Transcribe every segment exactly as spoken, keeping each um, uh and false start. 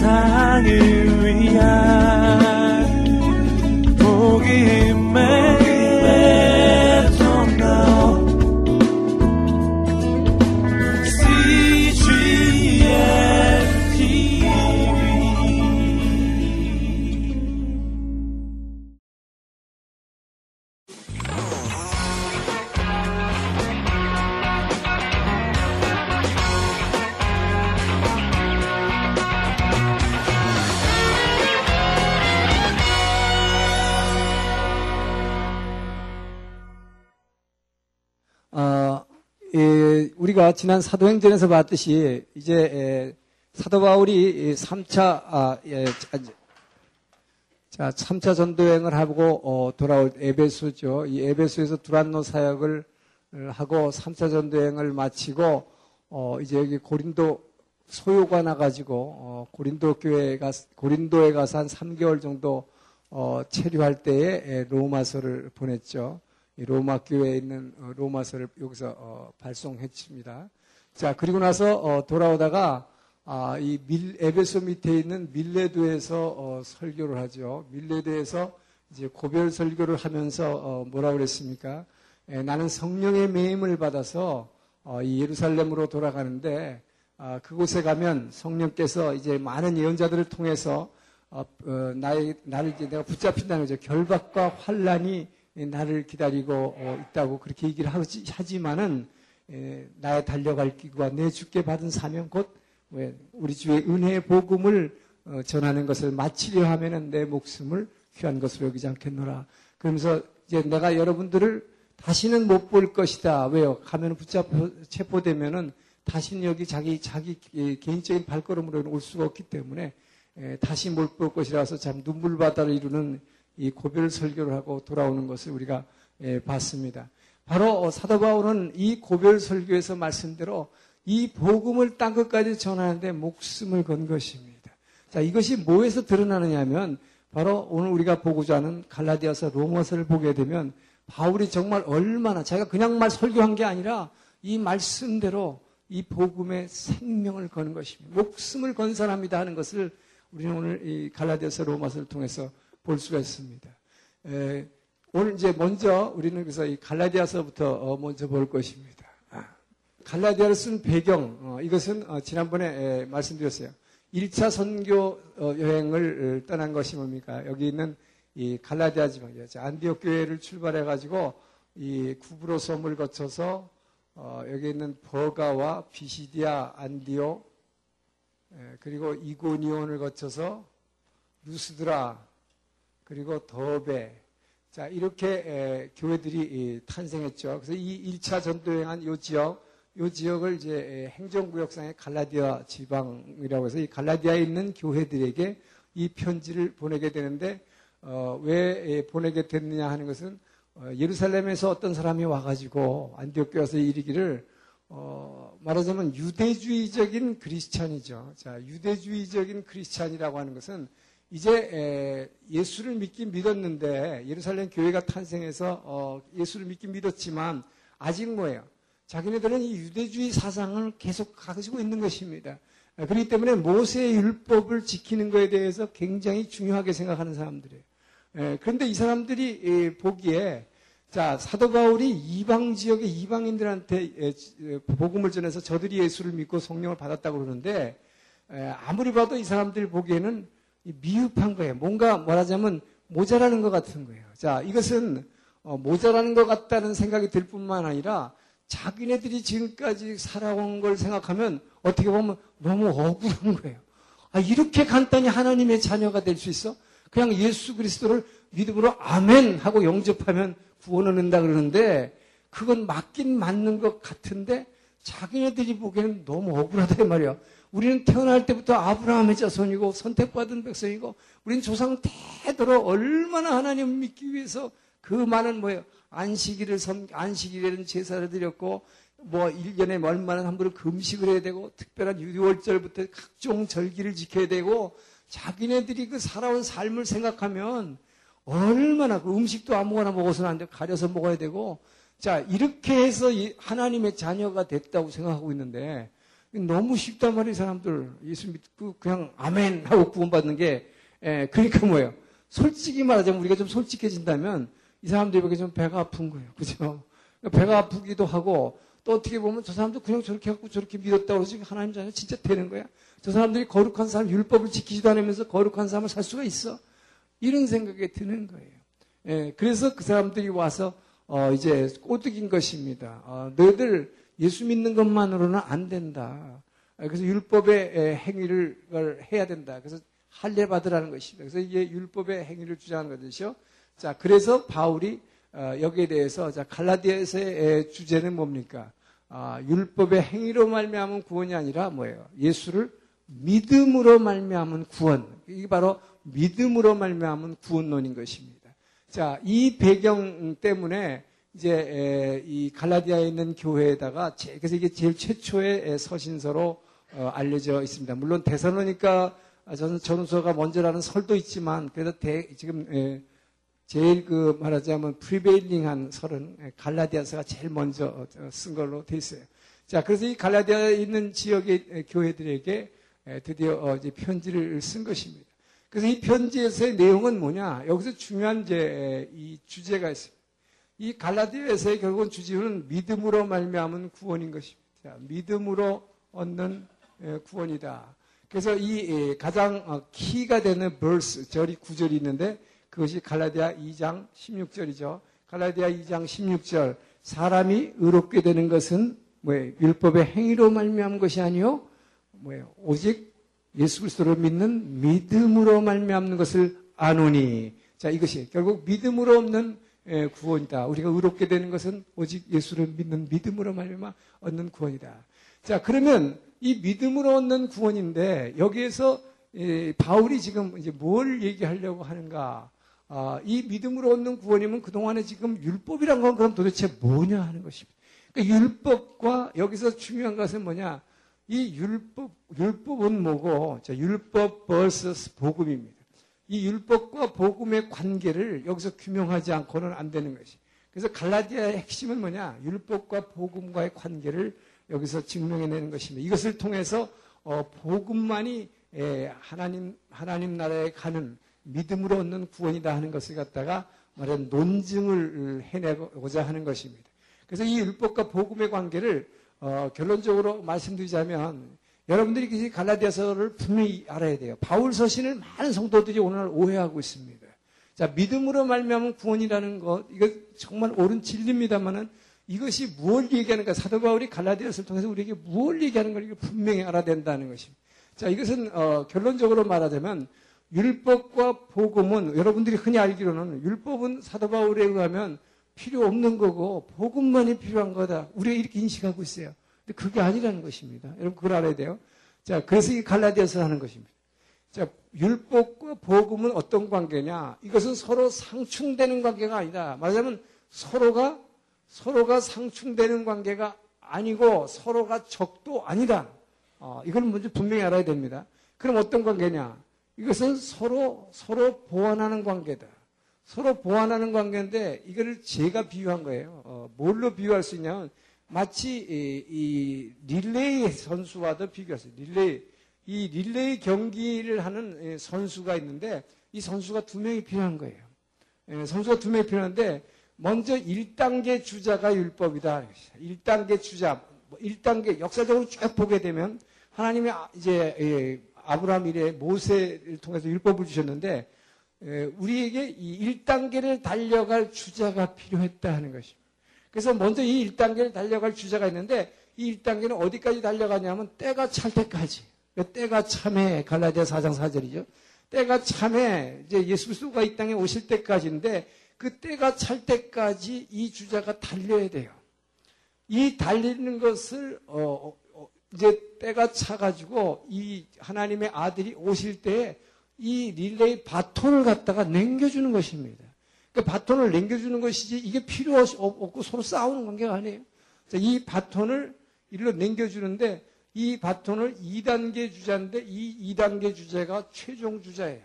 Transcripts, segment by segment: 세상을 위한 복음의 우리가 지난 사도행전에서 봤듯이 이제 사도 바울이 삼 차 전도여행을 하고 돌아올 에베소죠. 이 에베소에서 두란노 사역을 하고 삼 차 전도여행을 마치고 이제 여기 고린도 소요가 나가지고 고린도 교회에 가서 고린도에 가서 한 삼 개월 정도 체류할 때에 로마서를 보냈죠. 로마 교회에 있는 로마서를 여기서 발송했습니다. 자, 그리고 나서 돌아오다가 이 에베소 밑에 있는 밀레도에서 설교를 하죠. 밀레도에서 이제 고별 설교를 하면서 뭐라고 그랬습니까? 나는 성령의 매임을 받아서 이 예루살렘으로 돌아가는데 그곳에 가면 성령께서 이제 많은 예언자들을 통해서 나의 나를 이제 내가 붙잡힌다는 거죠. 결박과 환란이 나를 기다리고 있다고 그렇게 얘기를 하지, 하지만은 나의 달려갈 길과 내 주께 받은 사명 곧 우리 주의 은혜의 복음을 전하는 것을 마치려 하면은 내 목숨을 귀한 것으로 여기지 않겠노라. 그러면서 이제 내가 여러분들을 다시는 못 볼 것이다. 왜요? 가면 붙잡혀 체포되면은 다시는 여기 자기 자기 개인적인 발걸음으로는 올 수가 없기 때문에 다시 못 볼 것이라서 참 눈물바다를 이루는 이 고별 설교를 하고 돌아오는 것을 우리가 예, 봤습니다. 바로 사도 바울은 이 고별 설교에서 말씀대로 이 복음을 땅 끝까지 전하는데 목숨을 건 것입니다. 자, 이것이 뭐에서 드러나느냐면 바로 오늘 우리가 보고자 하는 갈라디아서 로마서를 보게 되면 바울이 정말 얼마나 자기가 그냥 말 설교한 게 아니라 이 말씀대로 이 복음에 생명을 거는 것입니다. 목숨을 건 사람이다 하는 것을 우리는 오늘 이 갈라디아서 로마서를 통해서 볼 수가 있습니다. 에, 오늘 이제 먼저 우리는 그래서 이 갈라디아서부터 어, 먼저 볼 것입니다. 아, 갈라디아를 쓴 배경, 어, 이것은 어, 지난번에 에, 말씀드렸어요. 일 차 선교 어, 여행을 떠난 것이 뭡니까? 여기 있는 이 갈라디아 지방이에요. 안디옥 교회를 출발해가지고 이 구브로 섬을 거쳐서 어, 여기 있는 버가와 비시디아, 안디옥, 에, 그리고 이고니온을 거쳐서 루스드라, 그리고 더베, 자 이렇게 에, 교회들이 에, 탄생했죠. 그래서 이 일 차 전도여행한 이 지역, 이 지역을 이제 에, 행정구역상의 갈라디아 지방이라고 해서 이 갈라디아에 있는 교회들에게 이 편지를 보내게 되는데 어, 왜 에, 보내게 됐느냐 하는 것은 어, 예루살렘에서 어떤 사람이 와가지고 안디옥 교회에서 이르기를 어, 말하자면 유대주의적인 크리스찬이죠. 자 유대주의적인 크리스찬이라고 하는 것은 이제 예수를 믿긴 믿었는데 예루살렘 교회가 탄생해서 예수를 믿긴 믿었지만 아직 뭐예요? 자기네들은 이 유대주의 사상을 계속 가지고 있는 것입니다. 그렇기 때문에 모세의 율법을 지키는 것에 대해서 굉장히 중요하게 생각하는 사람들이에요. 그런데 이 사람들이 보기에 자 사도 바울이 이방 지역의 이방인들한테 복음을 전해서 저들이 예수를 믿고 성령을 받았다고 그러는데 아무리 봐도 이 사람들이 보기에는 미흡한 거예요. 뭔가 말하자면 모자라는 것 같은 거예요. 자, 이것은 어, 모자라는 것 같다는 생각이 들 뿐만 아니라 자기네들이 지금까지 살아온 걸 생각하면 어떻게 보면 너무 억울한 거예요. 아, 이렇게 간단히 하나님의 자녀가 될 수 있어? 그냥 예수 그리스도를 믿음으로 아멘 하고 영접하면 구원을 얻는다 그러는데 그건 맞긴 맞는 것 같은데 자기네들이 보기에는 너무 억울하다 이 말이야. 우리는 태어날 때부터 아브라함의 자손이고 선택받은 백성이고 우리는 조상 대대로 얼마나 하나님을 믿기 위해서 그 많은 뭐예요? 안식일을 섬, 안식일에는 제사를 드렸고 뭐 일 년에 얼마나 함부로 금식을 해야 되고 특별한 유월절부터 각종 절기를 지켜야 되고 자기네들이 그 살아온 삶을 생각하면 얼마나 그 음식도 아무거나 먹어서는 안 되고 가려서 먹어야 되고 자 이렇게 해서 하나님의 자녀가 됐다고 생각하고 있는데 너무 쉽단 말이에요, 사람들. 예수 믿고 그냥 아멘 하고 구원받는 게, 예, 그러니까 뭐예요? 솔직히 말하자면 우리가 좀 솔직해진다면 이 사람들이 보기에 좀 배가 아픈 거예요. 그죠? 배가 아프기도 하고 또 어떻게 보면 저 사람도 그냥 저렇게 해갖고 저렇게 믿었다고 해서 하나님 자녀 진짜 되는 거야? 저 사람들이 거룩한 사람, 율법을 지키지도 않으면서 거룩한 사람을 살 수가 있어? 이런 생각이 드는 거예요. 예, 그래서 그 사람들이 와서 어, 이제 꼬드긴 것입니다. 어, 너희들 예수 믿는 것만으로는 안 된다. 그래서 율법의 행위를 해야 된다. 그래서 할례 받으라는 것입니다. 그래서 이게 율법의 행위를 주장하는 것이죠. 자, 그래서 바울이 어, 여기에 대해서 자, 갈라디아서의 주제는 뭡니까? 아, 율법의 행위로 말미암은 구원이 아니라 뭐예요? 예수를 믿음으로 말미암은 구원. 이게 바로 믿음으로 말미암은 구원론인 것입니다. 자, 이 배경 때문에 이제 이 갈라디아에 있는 교회에다가 그래서 이게 제일 최초의 서신서로 알려져 있습니다. 물론 데살로니가 전서가 먼저라는 설도 있지만 그래도 대, 지금 제일 그 말하자면 프리베일링한 설은 갈라디아서가 제일 먼저 쓴 걸로 돼 있어요. 자, 그래서 이 갈라디아에 있는 지역의 교회들에게 드디어 이제 편지를 쓴 것입니다. 그래서 이 편지에서의 내용은 뭐냐? 여기서 중요한 이제 이 주제가 있습니다. 이 갈라디아에서의 결국은 주제는 믿음으로 말미암은 구원인 것입니다. 자, 믿음으로 얻는 구원이다. 그래서 이 가장 키가 되는 verse, 절이 구절이 있는데 그것이 갈라디아 이 장 십육 절이죠. 갈라디아 이 장 십육 절. 사람이 의롭게 되는 것은 뭐예요? 율법의 행위로 말미암은 것이 아니요. 뭐예요? 오직 예수 그리스도를 믿는 믿음으로 말미암는 것을 아노니. 자, 이것이 결국 믿음으로 없는 예, 구원이다. 우리가 의롭게 되는 것은 오직 예수를 믿는 믿음으로 말미암아 얻는 구원이다. 자, 그러면 이 믿음으로 얻는 구원인데 여기에서 예, 바울이 지금 이제 뭘 얘기하려고 하는가? 아, 이 믿음으로 얻는 구원이면 그 동안에 지금 율법이란 건 그럼 도대체 뭐냐 하는 것입니다. 그러니까 율법과 여기서 중요한 것은 뭐냐? 이 율법 율법은 뭐고? 자, 율법 vs 복음입니다. 이 율법과 복음의 관계를 여기서 규명하지 않고는 안 되는 것이. 그래서 갈라디아의 핵심은 뭐냐? 율법과 복음과의 관계를 여기서 증명해내는 것입니다. 이것을 통해서 어, 복음만이 에, 하나님 하나님 나라에 가는 믿음으로 얻는 구원이다 하는 것을 갖다가 말하는 논증을 해내고자 하는 것입니다. 그래서 이 율법과 복음의 관계를 어, 결론적으로 말씀드리자면. 여러분들이 갈라디아서를 분명히 알아야 돼요. 바울 서신을 많은 성도들이 오늘 오해하고 있습니다. 자, 믿음으로 말미암은 구원이라는 것, 이거 정말 옳은 진리입니다만은 이것이 무엇을 얘기하는가? 사도 바울이 갈라디아서를 통해서 우리에게 무엇을 얘기하는 걸 분명히 알아야 된다는 것입니다. 자, 이것은 어, 결론적으로 말하자면 율법과 복음은 여러분들이 흔히 알기로는 율법은 사도 바울에 의하면 필요 없는 거고 복음만이 필요한 거다. 우리가 이렇게 인식하고 있어요. 그게 아니라는 것입니다. 여러분 그걸 알아야 돼요. 자, 그래서 이 갈라디아서 하는 것입니다. 자, 율법과 복음은 어떤 관계냐? 이것은 서로 상충되는 관계가 아니다. 말하자면 서로가 서로가 상충되는 관계가 아니고 서로가 적도 아니다. 어, 이걸 먼저 분명히 알아야 됩니다. 그럼 어떤 관계냐? 이것은 서로 서로 보완하는 관계다. 서로 보완하는 관계인데 이거를 제가 비유한 거예요. 어, 뭘로 비유할 수 있냐면. 마치 이, 이 릴레이 선수와도 비교했어요. 릴레이 이 릴레이 경기를 하는 선수가 있는데 이 선수가 두 명이 필요한 거예요. 예, 선수가 두 명이 필요한데 먼저 일 단계 주자가 율법이다. 일 단계 주자, 일 단계 역사적으로 쭉 보게 되면 하나님이 이제 예, 아브라함 이래 모세를 통해서 율법을 주셨는데 예, 우리에게 이 일 단계를 달려갈 주자가 필요했다 하는 것입니다. 그래서 먼저 이 일 단계를 달려갈 주자가 있는데 이 일 단계는 어디까지 달려가냐면 때가 찰 때까지. 그러니까 때가 참해. 갈라디아 사 장 사 절이죠. 때가 참해. 이제 예수 그리스도가 이 땅에 오실 때까지인데 그 때가 찰 때까지 이 주자가 달려야 돼요. 이 달리는 것을 어, 어, 이제 때가 차 가지고 이 하나님의 아들이 오실 때에 이 릴레이 바톤을 갖다가 남겨주는 것입니다. 그 바톤을 남겨주는 것이지 이게 필요 없고 서로 싸우는 관계가 아니에요. 자, 이 바톤을 일로 남겨주는데 이 바톤을 이 단계 주자인데 이 이 단계 주자가 최종 주자예요.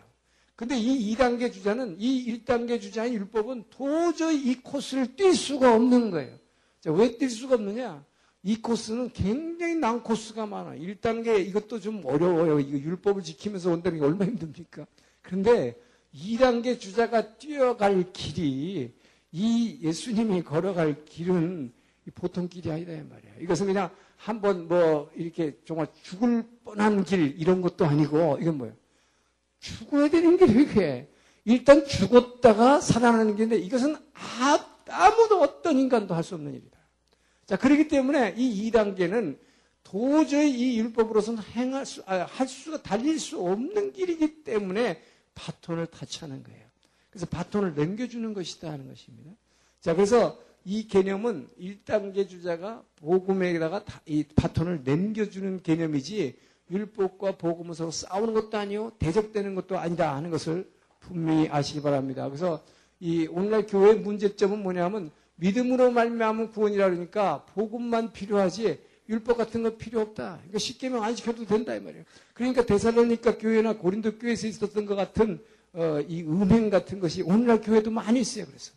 근데 이 이 단계 주자는 이 일 단계 주자인 율법은 도저히 이 코스를 뛸 수가 없는 거예요. 자, 왜 뛸 수가 없느냐? 이 코스는 굉장히 난 코스가 많아요. 일 단계 이것도 좀 어려워요. 이거 율법을 지키면서 온다는 게 얼마나 힘듭니까? 그런데 이 단계 주자가 뛰어갈 길이, 이 예수님이 걸어갈 길은 보통 길이 아니다 이 말이에요. 이것은 그냥 한번 뭐 이렇게 정말 죽을 뻔한 길 이런 것도 아니고, 이건 뭐예요? 죽어야 되는 길이에요. 이게 일단 죽었다가 살아나는 길인데, 이것은 아무도 어떤 인간도 할 수 없는 일이다. 자, 그렇기 때문에 이 이 단계는 도저히 이 율법으로서는 행할 수, 아, 할 수가 달릴 수 없는 길이기 때문에 바톤을 터치하는 거예요. 그래서 바톤을 넘겨주는 것이다 하는 것입니다. 자, 그래서 이 개념은 일 단계 주자가 복음에다가 이 바톤을 넘겨주는 개념이지, 율법과 복음은 서로 싸우는 것도 아니요, 대적되는 것도 아니다 하는 것을 분명히 아시기 바랍니다. 그래서 이 오늘날 교회의 문제점은 뭐냐면, 믿음으로 말미암은 구원이라 그러니까 복음만 필요하지 율법 같은 건 필요 없다. 그러니까 십계명 안 지켜도 된다 이 말이에요. 그러니까 데살로니가 교회나 고린도 교회에서 있었던 것 같은 어, 이 음행 같은 것이 오늘날 교회도 많이 있어요. 그래서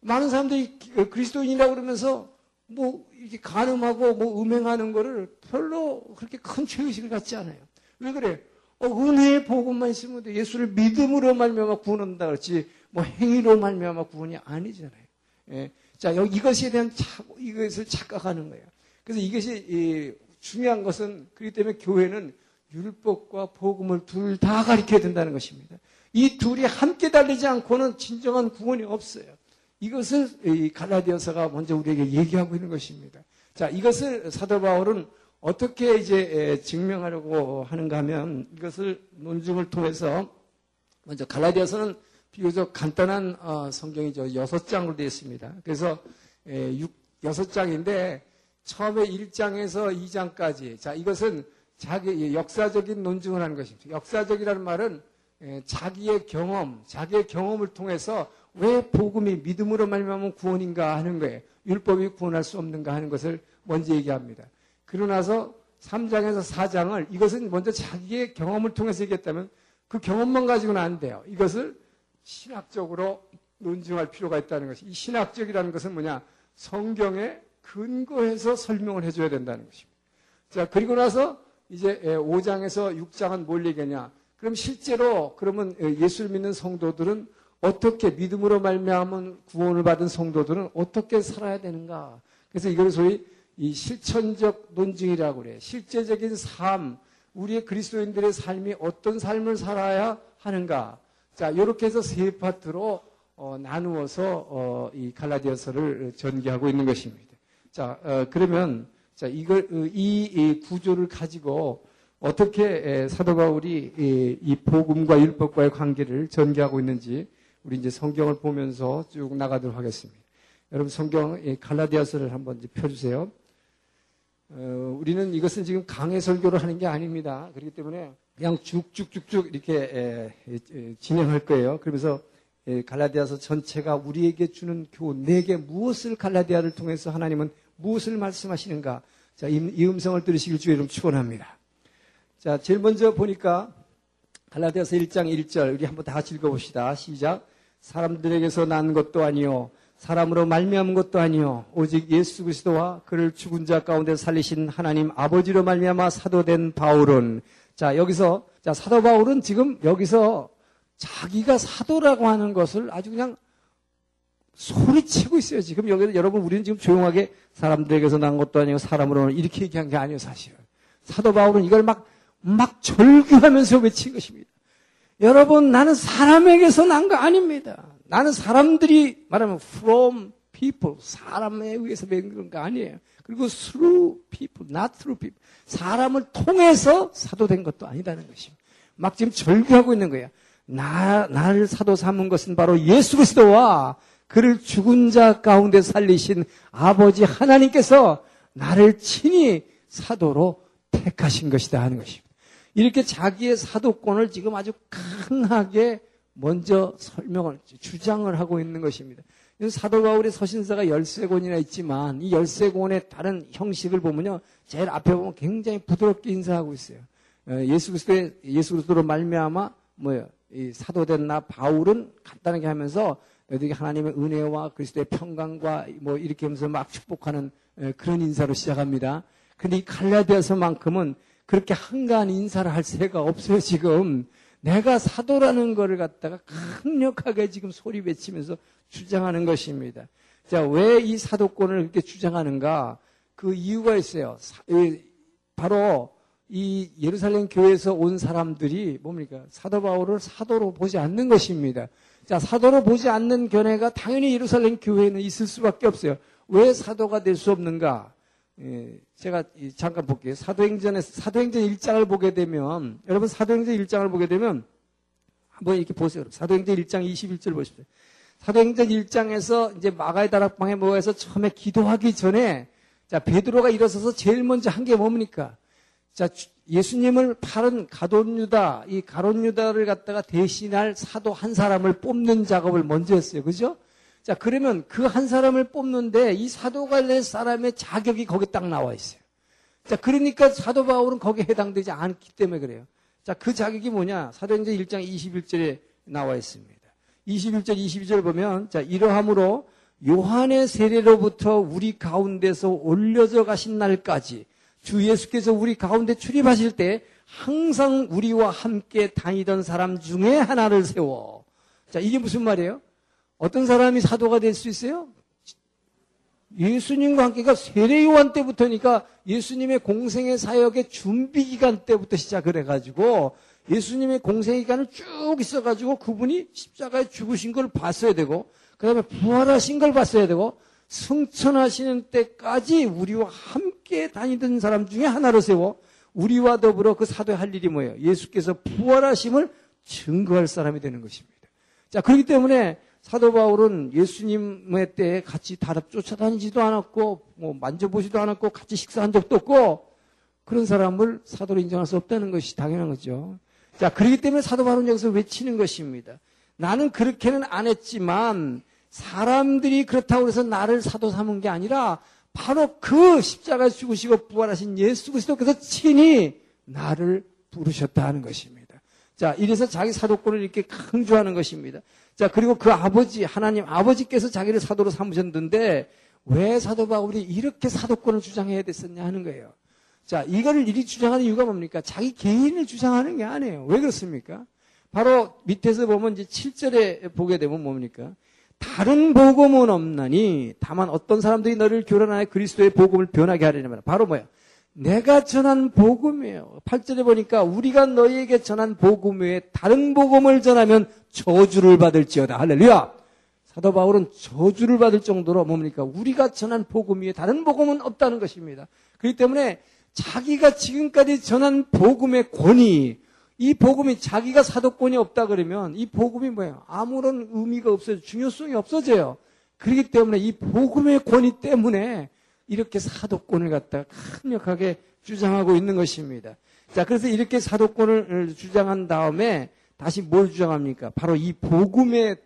많은 사람들이 그리스도인이라고 그러면서 뭐 이렇게 간음하고 뭐 음행하는 거를 별로 그렇게 큰 죄의식을 갖지 않아요. 왜 그래요? 어, 은혜의 복음만 있으면 돼. 예수를 믿음으로 말미암아 구원한다 그렇지 뭐 행위로 말미암아 구원이 아니잖아요. 예. 자, 여기 이것에 대한 차, 이것을 착각하는 거예요. 그래서 이것이 이, 중요한 것은, 그렇기 때문에 교회는 율법과 복음을 둘 다 가르쳐야 된다는 것입니다. 이 둘이 함께 달리지 않고는 진정한 구원이 없어요. 이것을 이 갈라디아서가 먼저 우리에게 얘기하고 있는 것입니다. 자, 이것을 사도 바울은 어떻게 이제 증명하려고 하는가 하면, 이것을 논증을 통해서 먼저, 갈라디아서는 비교적 간단한 어, 성경이죠. 여섯 장으로 되어 있습니다. 그래서 에, 육, 여섯 장인데 처음에 일 장에서 이 장까지. 자, 이것은 자기 역사적인 논증을 하는 것입니다. 역사적이라는 말은 에, 자기의 경험, 자기의 경험을 통해서 왜 복음이 믿음으로 말미암은 구원인가 하는 거예요. 율법이 구원할 수 없는가 하는 것을 먼저 얘기합니다. 그러나서 삼 장에서 사 장을 이것은 먼저 자기의 경험을 통해서 얘기했다면 그 경험만 가지고는 안 돼요. 이것을 신학적으로 논증할 필요가 있다는 것이, 이 신학적이라는 것은 뭐냐, 성경에 근거해서 설명을 해줘야 된다는 것입니다. 자, 그리고 나서 이제 오 장에서 육 장은 뭘 얘기하냐, 그럼 실제로 그러면 예수를 믿는 성도들은 어떻게, 믿음으로 말미암은 구원을 받은 성도들은 어떻게 살아야 되는가. 그래서 이걸 소위 이 실천적 논증이라고 그래요. 실제적인 삶, 우리의 그리스도인들의 삶이 어떤 삶을 살아야 하는가. 자, 이렇게 해서 세 파트로 어, 나누어서 어, 이 갈라디아서를 전개하고 있는 것입니다. 자, 어, 그러면 자, 이걸 이, 이 구조를 가지고 어떻게 에, 사도 바울이 이, 이 복음과 율법과의 관계를 전개하고 있는지 우리 이제 성경을 보면서 쭉 나가도록 하겠습니다. 여러분, 성경 이 갈라디아서를 한번 이제 펴주세요. 어, 우리는 이것은 지금 강의 설교를 하는 게 아닙니다. 그렇기 때문에 그냥 쭉쭉쭉쭉 이렇게 진행할 거예요. 그러면서 갈라디아서 전체가 우리에게 주는 교훈, 내게 무엇을, 갈라디아를 통해서 하나님은 무엇을 말씀하시는가. 자, 이 음성을 들으시길 주의 이름 축원합니다. 자, 제일 먼저 보니까 갈라디아서 일 장 일 절, 우리 한번 다 같이 읽어봅시다. 시작. 사람들에게서 난 것도 아니요, 사람으로 말미암은 것도 아니요, 오직 예수 그리스도와 그를 죽은 자 가운데 살리신 하나님 아버지로 말미암아 사도된 바울은. 자, 여기서, 자, 사도 바울은 지금 여기서 자기가 사도라고 하는 것을 아주 그냥 소리치고 있어요. 지금 여기, 여러분, 우리는 지금 조용하게 사람들에게서 난 것도 아니고 사람으로는 이렇게 얘기한 게 아니에요, 사실은. 사도 바울은 이걸 막, 막 절규하면서 외친 것입니다. 여러분, 나는 사람에게서 난 거 아닙니다. 나는 사람들이, 말하면 from people, 사람에 의해서 맺은 거 아니에요. 그리고 through people, not through people, 사람을 통해서 사도된 것도 아니다는 것입니다. 막 지금 절규하고 있는 거예요. 나, 나를 사도 삼은 것은 바로 예수 그리스도와 그를 죽은 자 가운데 살리신 아버지 하나님께서 나를 친히 사도로 택하신 것이다 하는 것입니다. 이렇게 자기의 사도권을 지금 아주 강하게 먼저 설명을, 주장을 하고 있는 것입니다. 사도 바울의 서신서가 열세 권이나 있지만 이 열세 권의 다른 형식을 보면요, 제일 앞에 보면 굉장히 부드럽게 인사하고 있어요. 예수 그리스도의, 예수 그리스도로 말미암아 뭐요, 사도된 나 바울은 간단하게 하면서 여기 하나님의 은혜와 그리스도의 평강과 뭐 이렇게 하면서 막 축복하는 그런 인사로 시작합니다. 근데 이 갈라디아서만큼은 그렇게 한가한 인사를 할 새가 없어요, 지금. 내가 사도라는 거를 갖다가 강력하게 지금 소리 외치면서 주장하는 것입니다. 자, 왜 이 사도권을 그렇게 주장하는가? 그 이유가 있어요. 바로 이 예루살렘 교회에서 온 사람들이 뭡니까? 사도 바울을 사도로 보지 않는 것입니다. 자, 사도로 보지 않는 견해가 당연히 예루살렘 교회에는 있을 수밖에 없어요. 왜 사도가 될 수 없는가? 예, 제가 잠깐 볼게요. 사도행전에서, 사도행전 일 장을 보게 되면, 여러분 사도행전 일 장을 보게 되면, 한번 이렇게 보세요. 사도행전 일 장 이십일 절 보십시오. 사도행전 일 장에서 이제 마가의 다락방에 모여서 처음에 기도하기 전에, 자, 베드로가 일어서서 제일 먼저 한 게 뭡니까? 자, 예수님을 팔은 가룟유다, 이 가룟유다를 갖다가 대신할 사도 한 사람을 뽑는 작업을 먼저 했어요. 그죠? 자, 그러면 그 한 사람을 뽑는데 이 사도가 될 사람의 자격이 거기 딱 나와 있어요. 자, 그러니까 사도 바울은 거기에 해당되지 않기 때문에 그래요. 자, 그 자격이 뭐냐? 사도행전 일 장 이십일 절에 나와 있습니다. 이십일 절, 이십이 절 보면, 자, 이러함으로 요한의 세례로부터 우리 가운데서 올려져 가신 날까지 주 예수께서 우리 가운데 출입하실 때 항상 우리와 함께 다니던 사람 중에 하나를 세워. 자, 이게 무슨 말이에요? 어떤 사람이 사도가 될 수 있어요? 예수님과 함께가 세례 요한 때부터니까 예수님의 공생의 사역의 준비 기간 때부터 시작을 해가지고 예수님의 공생 기간을 쭉 있어가지고 그분이 십자가에 죽으신 걸 봤어야 되고 그 다음에 부활하신 걸 봤어야 되고 승천하시는 때까지 우리와 함께 다니던 사람 중에 하나로 세워 우리와 더불어 그 사도에 할 일이 뭐예요? 예수께서 부활하심을 증거할 사람이 되는 것입니다. 자, 그렇기 때문에 사도 바울은 예수님의 때에 같이 다락 쫓아다니지도 않았고 뭐 만져보지도 않았고 같이 식사한 적도 없고 그런 사람을 사도로 인정할 수 없다는 것이 당연한 거죠. 자, 그렇기 때문에 사도 바울은 여기서 외치는 것입니다. 나는 그렇게는 안 했지만 사람들이 그렇다고 해서 나를 사도 삼은 게 아니라 바로 그 십자가에 죽으시고 부활하신 예수 그리스도께서 친히 나를 부르셨다 하는 것입니다. 자, 이래서 자기 사도권을 이렇게 강조하는 것입니다. 자, 그리고 그 아버지, 하나님 아버지께서 자기를 사도로 삼으셨는데 왜 사도 바울이 이렇게 사도권을 주장해야 됐었냐 하는 거예요. 자, 이거를 이리 주장하는 이유가 뭡니까? 자기 개인을 주장하는 게 아니에요. 왜 그렇습니까? 바로 밑에서 보면 이제 칠 절에 보게 되면 뭡니까? 다른 복음은 없나니 다만 어떤 사람들이 너를 교란하여 그리스도의 복음을 변하게 하려니 말이야. 바로 뭐야? 내가 전한 복음이에요. 팔 절에 보니까 우리가 너희에게 전한 복음 외에 다른 복음을 전하면 저주를 받을지어다. 할렐루야. 사도 바울은 저주를 받을 정도로 뭡니까? 우리가 전한 복음 외에 다른 복음은 없다는 것입니다. 그렇기 때문에 자기가 지금까지 전한 복음의 권위, 이 복음이 자기가 사도권이 없다 그러면 이 복음이 뭐예요? 아무런 의미가 없어져요. 중요성이 없어져요. 그렇기 때문에 이 복음의 권위 때문에 이렇게 사도권을 갖다가 강력하게 주장하고 있는 것입니다. 자, 그래서 이렇게 사도권을 주장한 다음에 다시 뭘 주장합니까? 바로 이 복음의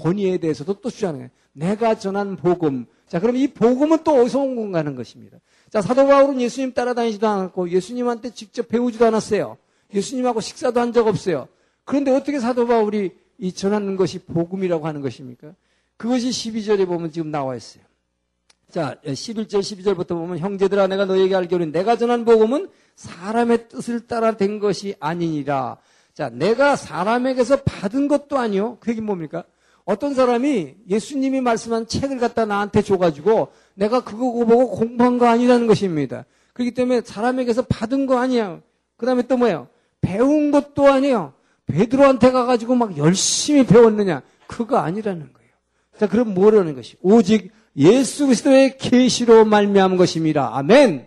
권위에 대해서도 또 주장하는 거예요. 내가 전한 복음. 자, 그럼 이 복음은 또 어디서 온 건가 하는 것입니다. 자, 사도 바울은 예수님 따라다니지도 않았고 예수님한테 직접 배우지도 않았어요. 예수님하고 식사도 한 적 없어요. 그런데 어떻게 사도 바울이 이 전하는 것이 복음이라고 하는 것입니까? 그것이 십이 절에 보면 지금 나와 있어요. 자, 십일 절, 십이 절부터 보면 형제들아 내가 너에게 알기로는 내가 전한 복음은 사람의 뜻을 따라 된 것이 아니니라. 자, 내가 사람에게서 받은 것도 아니요. 그게 뭡니까? 어떤 사람이 예수님이 말씀한 책을 갖다 나한테 줘가지고 내가 그거 보고 공부한 거 아니라는 것입니다. 그렇기 때문에 사람에게서 받은 거 아니야. 그 다음에 또 뭐예요? 배운 것도 아니에요. 베드로한테 가가지고 막 열심히 배웠느냐. 그거 아니라는 거예요. 자, 그럼 뭐라는 것이? 오직 예수 그리스도의 계시로 말미암은 것입니다. 아멘.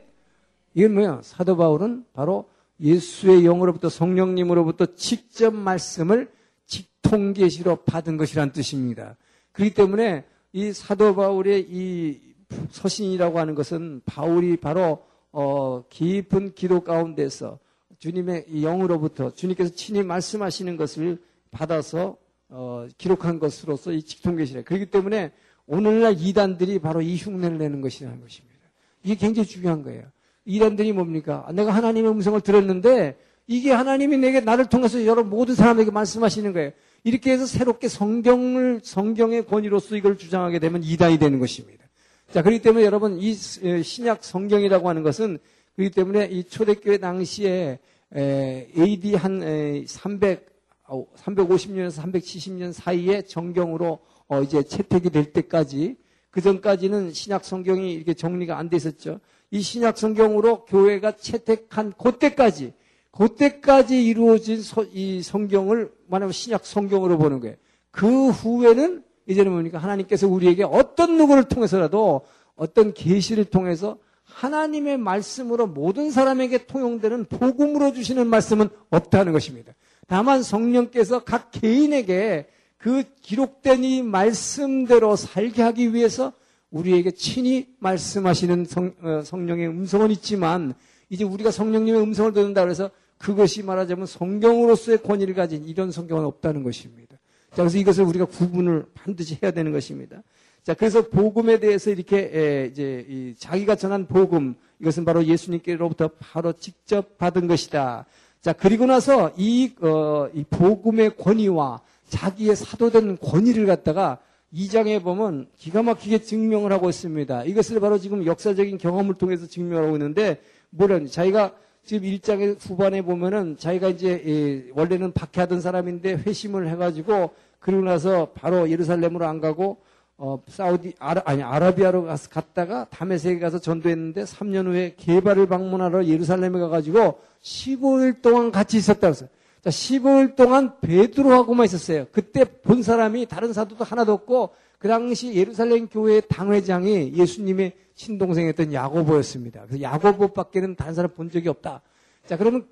이건 뭐야? 사도 바울은 바로 예수의 영으로부터 성령님으로부터 직접 말씀을 직통 계시로 받은 것이란 뜻입니다. 그렇기 때문에 이 사도 바울의 이 서신이라고 하는 것은 바울이 바로 어 깊은 기도 가운데서 주님의 영으로부터 주님께서 친히 말씀하시는 것을 받아서 어 기록한 것으로서 이 직통 계시라. 그렇기 때문에 오늘날 이단들이 바로 이 흉내를 내는 것이라는 것입니다. 이게 굉장히 중요한 거예요. 이단들이 뭡니까? 내가 하나님의 음성을 들었는데 이게 하나님이 내게 나를 통해서 여러 모든 사람에게 말씀하시는 거예요. 이렇게 해서 새롭게 성경을 성경의 권위로서 이걸 주장하게 되면 이단이 되는 것입니다. 자, 그렇기 때문에 여러분 이 신약 성경이라고 하는 것은 그렇기 때문에 이 초대교회 당시에 에이디 한 삼백, 삼백오십 년에서 삼백칠십 년 사이에 정경으로 이제 채택이 될 때까지, 그 전까지는 신약 성경이 이렇게 정리가 안 돼 있었죠. 이 신약 성경으로 교회가 채택한 그때까지, 그때까지 이루어진 이 성경을 말하면 신약 성경으로 보는 거예요. 그 후에는 이제는 뭡니까? 하나님께서 우리에게 어떤 누구를 통해서라도 어떤 계시를 통해서 하나님의 말씀으로 모든 사람에게 통용되는 복음으로 주시는 말씀은 없다는 것입니다. 다만 성령께서 각 개인에게 그 기록된 이 말씀대로 살게 하기 위해서 우리에게 친히 말씀하시는 성, 어, 성령의 음성은 있지만, 이제 우리가 성령님의 음성을 듣는다고 해서 그것이 말하자면 성경으로서의 권위를 가진 이런 성경은 없다는 것입니다. 자, 그래서 이것을 우리가 구분을 반드시 해야 되는 것입니다. 자, 그래서 복음에 대해서 이렇게 에, 이제 이 자기가 전한 복음, 이것은 바로 예수님께로부터 바로 직접 받은 것이다. 자, 그리고 나서 이, 어, 이 복음의 권위와 자기의 사도된 권위를 갖다가 이 장에 보면 기가 막히게 증명을 하고 있습니다. 이것을 바로 지금 역사적인 경험을 통해서 증명하고 있는데, 뭐냐면 자기가 지금 일 장의 후반에 보면은 자기가 이제 원래는 박해하던 사람인데 회심을 해가지고, 그러고 나서 바로 예루살렘으로 안 가고 어 사우디 아라, 아니 아라비아로 가서 갔다가 다메섹에 가서 전도했는데 삼 년 후에 개발을 방문하러 예루살렘에 가가지고 십오 일 동안 같이 있었다고 했어요. 자, 십오 일 동안 베드로하고만 있었어요. 그때 본 사람이 다른 사도도 하나도 없고, 그 당시 예루살렘 교회의 당회장이 예수님의 친동생이었던 야고보였습니다. 그래서 야고보밖에는 다른 사람 본 적이 없다. 자, 그러면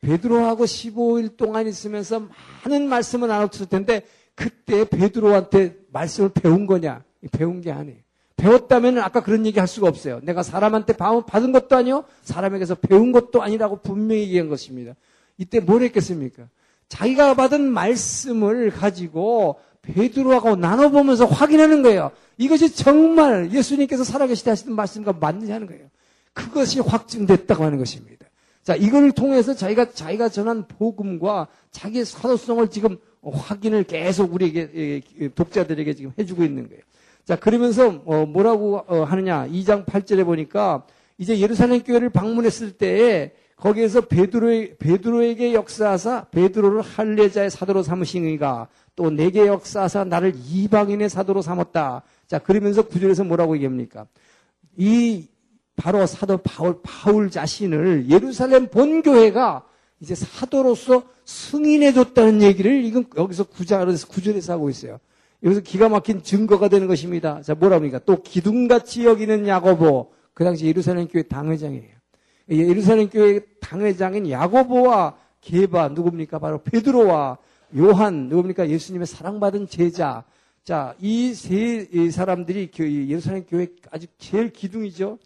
베드로하고 십오 일 동안 있으면서 많은 말씀을 나눴을 텐데, 그때 베드로한테 말씀을 배운 거냐? 배운 게 아니에요. 배웠다면 아까 그런 얘기 할 수가 없어요. 내가 사람한테 받은 것도 아니요, 사람에게서 배운 것도 아니라고 분명히 얘기한 것입니다. 이때 뭘 했겠습니까? 자기가 받은 말씀을 가지고 베드로하고 나눠보면서 확인하는 거예요. 이것이 정말 예수님께서 살아계시다 하시는 말씀과 맞느냐 하는 거예요. 그것이 확증됐다고 하는 것입니다. 자, 이걸 통해서 자기가, 자기가 전한 복음과 자기의 사도성을 지금 확인을 계속 우리에게, 독자들에게 지금 해주고 있는 거예요. 자, 그러면서 뭐라고 하느냐. 이 장 팔 절에 보니까 이제 예루살렘 교회를 방문했을 때에 거기에서 베드로의, 베드로에게 역사하사 베드로를 할례자의 사도로 삼으시니가, 또 내게 역사하사 나를 이방인의 사도로 삼았다. 자, 그러면서 구절에서 뭐라고 얘기합니까? 이 바로 사도 바울, 바울 자신을 예루살렘 본교회가 이제 사도로서 승인해줬다는 얘기를 지금 여기서 구절에서, 구절에서 하고 있어요. 여기서 기가 막힌 증거가 되는 것입니다. 자, 뭐라 합니까? 또 기둥같이 여기는 야고보, 그 당시 예루살렘 교회 당회장이에요. 예루살렘 교회 당회장인 야고보와 게바, 누굽니까? 바로 베드로와 요한, 누굽니까? 예수님의 사랑받은 제자. 자, 이 세 사람들이 예루살렘 교회 아주 제일 기둥이죠.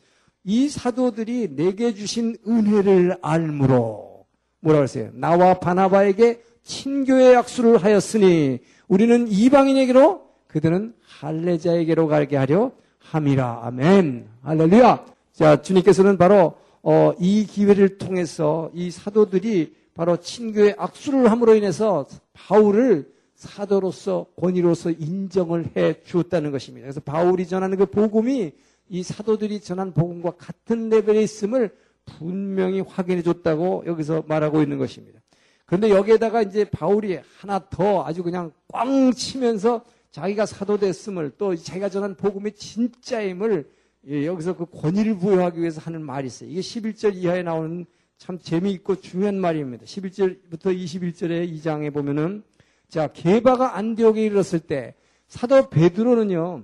이 사도들이 내게 주신 은혜를 알므로, 뭐라고 했어요? 나와 바나바에게 친교의 약수를 하였으니 우리는 이방인에게로, 그들은 할례자에게로 가게 하려 함이라. 아멘. 할렐루야. 자, 주님께서는 바로 어, 이 기회를 통해서 이 사도들이 바로 친교의 악수를 함으로 인해서 바울을 사도로서, 권위로서 인정을 해 주었다는 것입니다. 그래서 바울이 전하는 그 복음이 이 사도들이 전한 복음과 같은 레벨에 있음을 분명히 확인해 줬다고 여기서 말하고 있는 것입니다. 그런데 여기에다가 이제 바울이 하나 더 아주 그냥 꽝 치면서 자기가 사도됐음을, 또 자기가 전한 복음의 진짜임을, 예, 여기서 그 권위를 부여하기 위해서 하는 말이 있어요. 이게 십일 절 이하에 나오는 참 재미있고 중요한 말입니다. 십일 절부터 이십일 절의 이 장에 보면은, 자, 게바가 안디옥에 이르렀을 때 사도 베드로는요,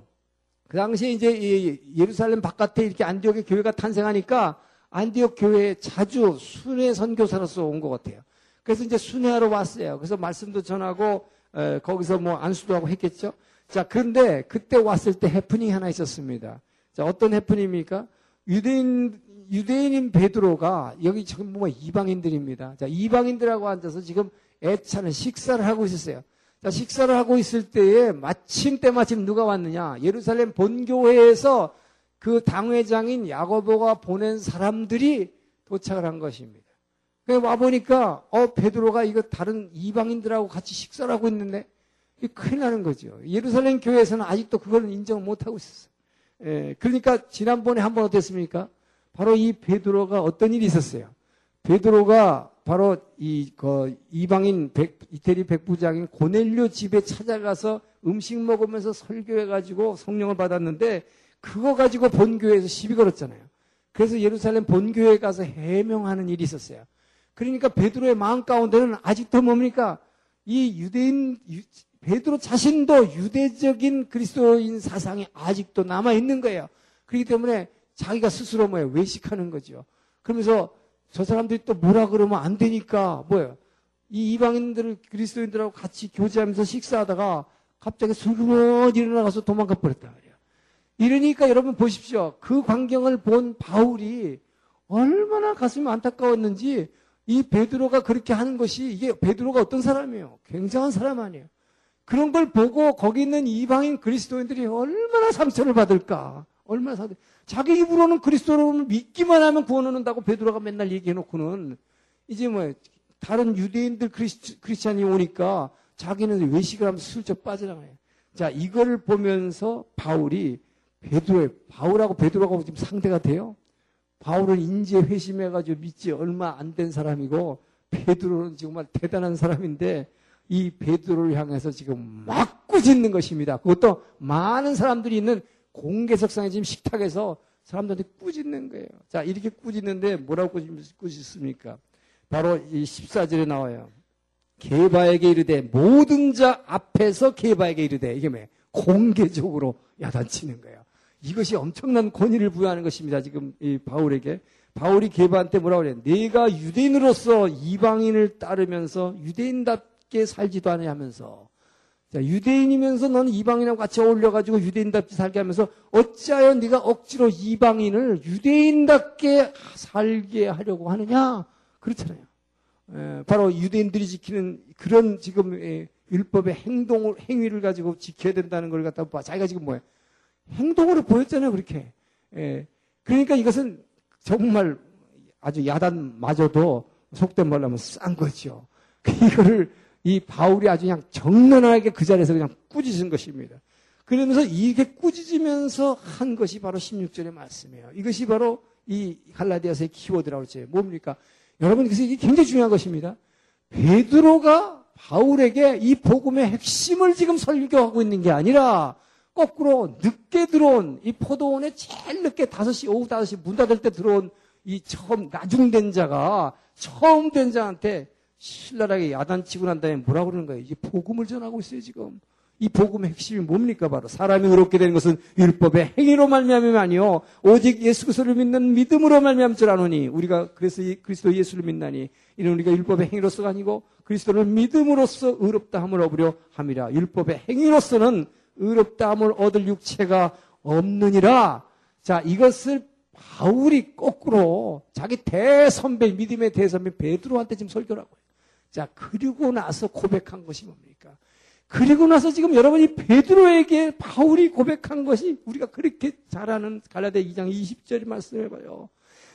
그 당시에 이제 예루살렘 바깥에 이렇게 안디옥의 교회가 탄생하니까 안디옥 교회에 자주 순회 선교사로서 온 것 같아요. 그래서 이제 순회하러 왔어요. 그래서 말씀도 전하고 에, 거기서 뭐 안수도 하고 했겠죠. 자, 그런데 그때 왔을 때 해프닝이 하나 있었습니다. 자, 어떤 해프닝입니까? 유대인, 유대인인 베드로가, 여기 지금 보면 이방인들입니다. 자, 이방인들하고 앉아서 지금 애차는 식사를 하고 있었어요. 자, 식사를 하고 있을 때에 마침 때마침 누가 왔느냐? 예루살렘 본교회에서 그 당회장인 야고보가 보낸 사람들이 도착을 한 것입니다. 와보니까, 어, 베드로가 이거 다른 이방인들하고 같이 식사를 하고 있는데, 큰일 나는 거죠. 예루살렘 교회에서는 아직도 그걸 인정을 못하고 있었어요. 예, 그러니까 지난번에 한번 어땠습니까? 바로 이 베드로가 어떤 일이 있었어요. 베드로가 바로 이 그 이방인 백, 이태리 백부장인 고넬료 집에 찾아가서 음식 먹으면서 설교해가지고 성령을 받았는데 그거 가지고 본교회에서 시비 걸었잖아요. 그래서 예루살렘 본교회에 가서 해명하는 일이 있었어요. 그러니까 베드로의 마음 가운데는 아직도 뭡니까? 이 유대인, 유, 베드로 자신도 유대적인 그리스도인 사상이 아직도 남아있는 거예요. 그렇기 때문에 자기가 스스로 뭐예요? 외식하는 거죠. 그러면서 저 사람들이 또 뭐라 그러면 안 되니까 뭐예요? 이 이방인들을 그리스도인들하고 같이 교제하면서 식사하다가 갑자기 술렁 일어나가서 도망가 버렸다 그래요. 이러니까 여러분 보십시오. 그 광경을 본 바울이 얼마나 가슴이 안타까웠는지 이 베드로가 그렇게 하는 것이 이게 베드로가 어떤 사람이에요? 굉장한 사람 아니에요. 그런 걸 보고 거기 있는 이방인 그리스도인들이 얼마나 상처를 받을까? 얼마나 상처. 자기 입으로는 그리스도를 믿기만 하면 구원 얻는다고 베드로가 맨날 얘기해놓고는 이제 뭐 다른 유대인들 크리스, 크리스찬이 오니까 자기는 외식을 하면서 슬쩍 빠져나가요. 자, 이걸 보면서 바울이 베드로의 바울하고 베드로가 지금 상대가 돼요. 바울은 인제 회심해가지고 믿지 얼마 안 된 사람이고 베드로는 정말 대단한 사람인데 이 베드로를 향해서 지금 막 꾸짖는 것입니다. 그것도 많은 사람들이 있는 공개석상에 지금 식탁에서 사람들한테 꾸짖는 거예요. 자, 이렇게 꾸짖는데 뭐라고 꾸짖습니까? 바로 이 십사 절에 나와요. 게바에게 이르되 모든 자 앞에서 게바에게 이르되 이게 뭐예요? 공개적으로 야단치는 거예요. 이것이 엄청난 권위를 부여하는 것입니다. 지금 이 바울에게. 바울이 게바한테 뭐라고 그래요? 내가 유대인으로서 이방인을 따르면서 유대인답게 살지도 않으면서 자, 유대인이면서 너는 이방인하고 같이 어울려가지고 유대인답게 살게 하면서 어찌하여 네가 억지로 이방인을 유대인답게 살게 하려고 하느냐? 그렇잖아요. 에, 바로 유대인들이 지키는 그런 지금 에, 율법의 행동을, 행위를 가지고 지켜야 된다는 걸 갖다 봐. 자기가 지금 뭐예요? 행동으로 보였잖아요, 그렇게. 예. 그러니까 이것은 정말 아주 야단마저도 속된 말로 하면 싼 거죠. 이거를 이 바울이 아주 그냥 정면하게 그 자리에서 그냥 꾸짖은 것입니다. 그러면서 이게 꾸짖으면서 한 것이 바로 십육 절의 말씀이에요. 이것이 바로 이 갈라디아서의 키워드라고 그러죠. 뭡니까? 여러분, 그래서 이게 굉장히 중요한 것입니다. 베드로가 바울에게 이 복음의 핵심을 지금 설교하고 있는 게 아니라 거꾸로 늦게 들어온 이 포도원에 제일 늦게 다섯 시, 오후 다섯 시 문 닫을 때 들어온 이 처음 나중된 자가 처음 된 자한테 신랄하게 야단치고 난 다음에 뭐라고 그러는 거예요? 이제 복음을 전하고 있어요, 지금. 이 복음의 핵심이 뭡니까? 바로 사람이 의롭게 되는 것은 율법의 행위로 말미암음이 아니요 오직 예수 그리스도를 믿는 믿음으로 말미암을 줄 아노니 우리가 그래서 이 그리스도 예수를 믿나니 이는 우리가 율법의 행위로서가 아니고 그리스도를 믿음으로써 의롭다 함을 얻으려 함이라. 율법의 행위로서는 의롭다함을 얻을 육체가 없느니라. 자, 이것을 바울이 거꾸로 자기 대선배, 믿음의 대선배 베드로한테 지금 설교를 하고 있어요. 자, 그리고 나서 고백한 것이 뭡니까? 그리고 나서 지금 여러분이 베드로에게 바울이 고백한 것이 우리가 그렇게 잘 아는 갈라디아 이 장 이십 절이 말씀해봐요.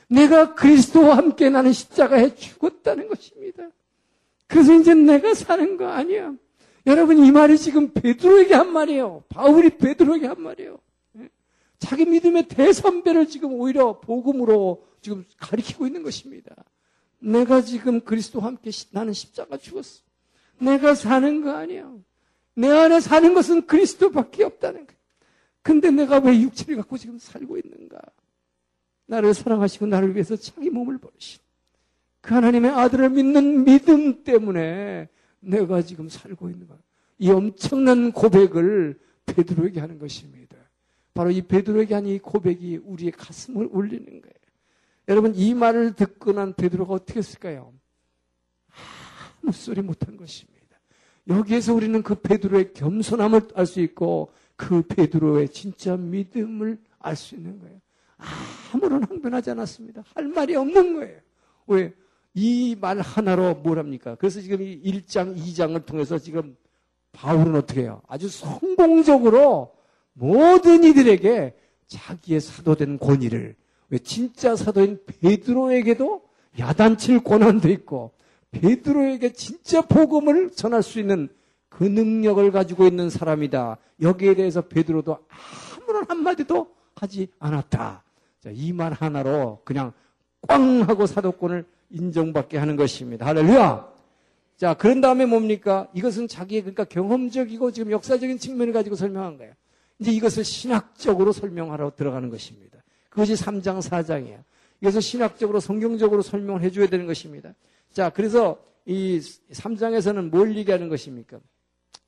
내가 그리스도와 함께 나는 십자가에 죽었다는 것입니다. 그래서 이제 내가 사는 거 아니야. 여러분, 이 말이 지금 베드로에게 한 말이에요. 바울이 베드로에게 한 말이에요. 자기 믿음의 대선배를 지금 오히려 복음으로 지금 가리키고 있는 것입니다. 내가 지금 그리스도와 함께 나는 십자가 죽었어. 내가 사는 거 아니야. 내 안에 사는 것은 그리스도밖에 없다는 거야. 근데 내가 왜 육체를 갖고 지금 살고 있는가? 나를 사랑하시고 나를 위해서 자기 몸을 버리신 그 하나님의 아들을 믿는 믿음 때문에 내가 지금 살고 있는 거야. 이 엄청난 고백을 베드로에게 하는 것입니다. 바로 이 베드로에게 한 이 고백이 우리의 가슴을 울리는 거예요. 여러분, 이 말을 듣고 난 베드로가 어떻게 했을까요? 아무 소리 못한 것입니다. 여기에서 우리는 그 베드로의 겸손함을 알 수 있고 그 베드로의 진짜 믿음을 알 수 있는 거예요. 아무런 항변하지 않았습니다. 할 말이 없는 거예요. 왜? 이 말 하나로 뭐랍니까? 그래서 지금 이 일 장, 이 장을 통해서 지금 바울은 어떻게 해요? 아주 성공적으로 모든 이들에게 자기의 사도된 권위를 왜 진짜 사도인 베드로에게도 야단칠 권한도 있고 베드로에게 진짜 복음을 전할 수 있는 그 능력을 가지고 있는 사람이다. 여기에 대해서 베드로도 아무런 한마디도 하지 않았다. 자, 이 말 하나로 그냥 꽝 하고 사도권을 인정받게 하는 것입니다. 할렐루야! 자, 그런 다음에 뭡니까? 이것은 자기의 그러니까 경험적이고 지금 역사적인 측면을 가지고 설명한 거예요. 이제 이것을 신학적으로 설명하러 들어가는 것입니다. 그것이 삼 장, 사 장이에요. 이것을 신학적으로, 성경적으로 설명을 해줘야 되는 것입니다. 자, 그래서 이 삼 장에서는 뭘 얘기하는 것입니까?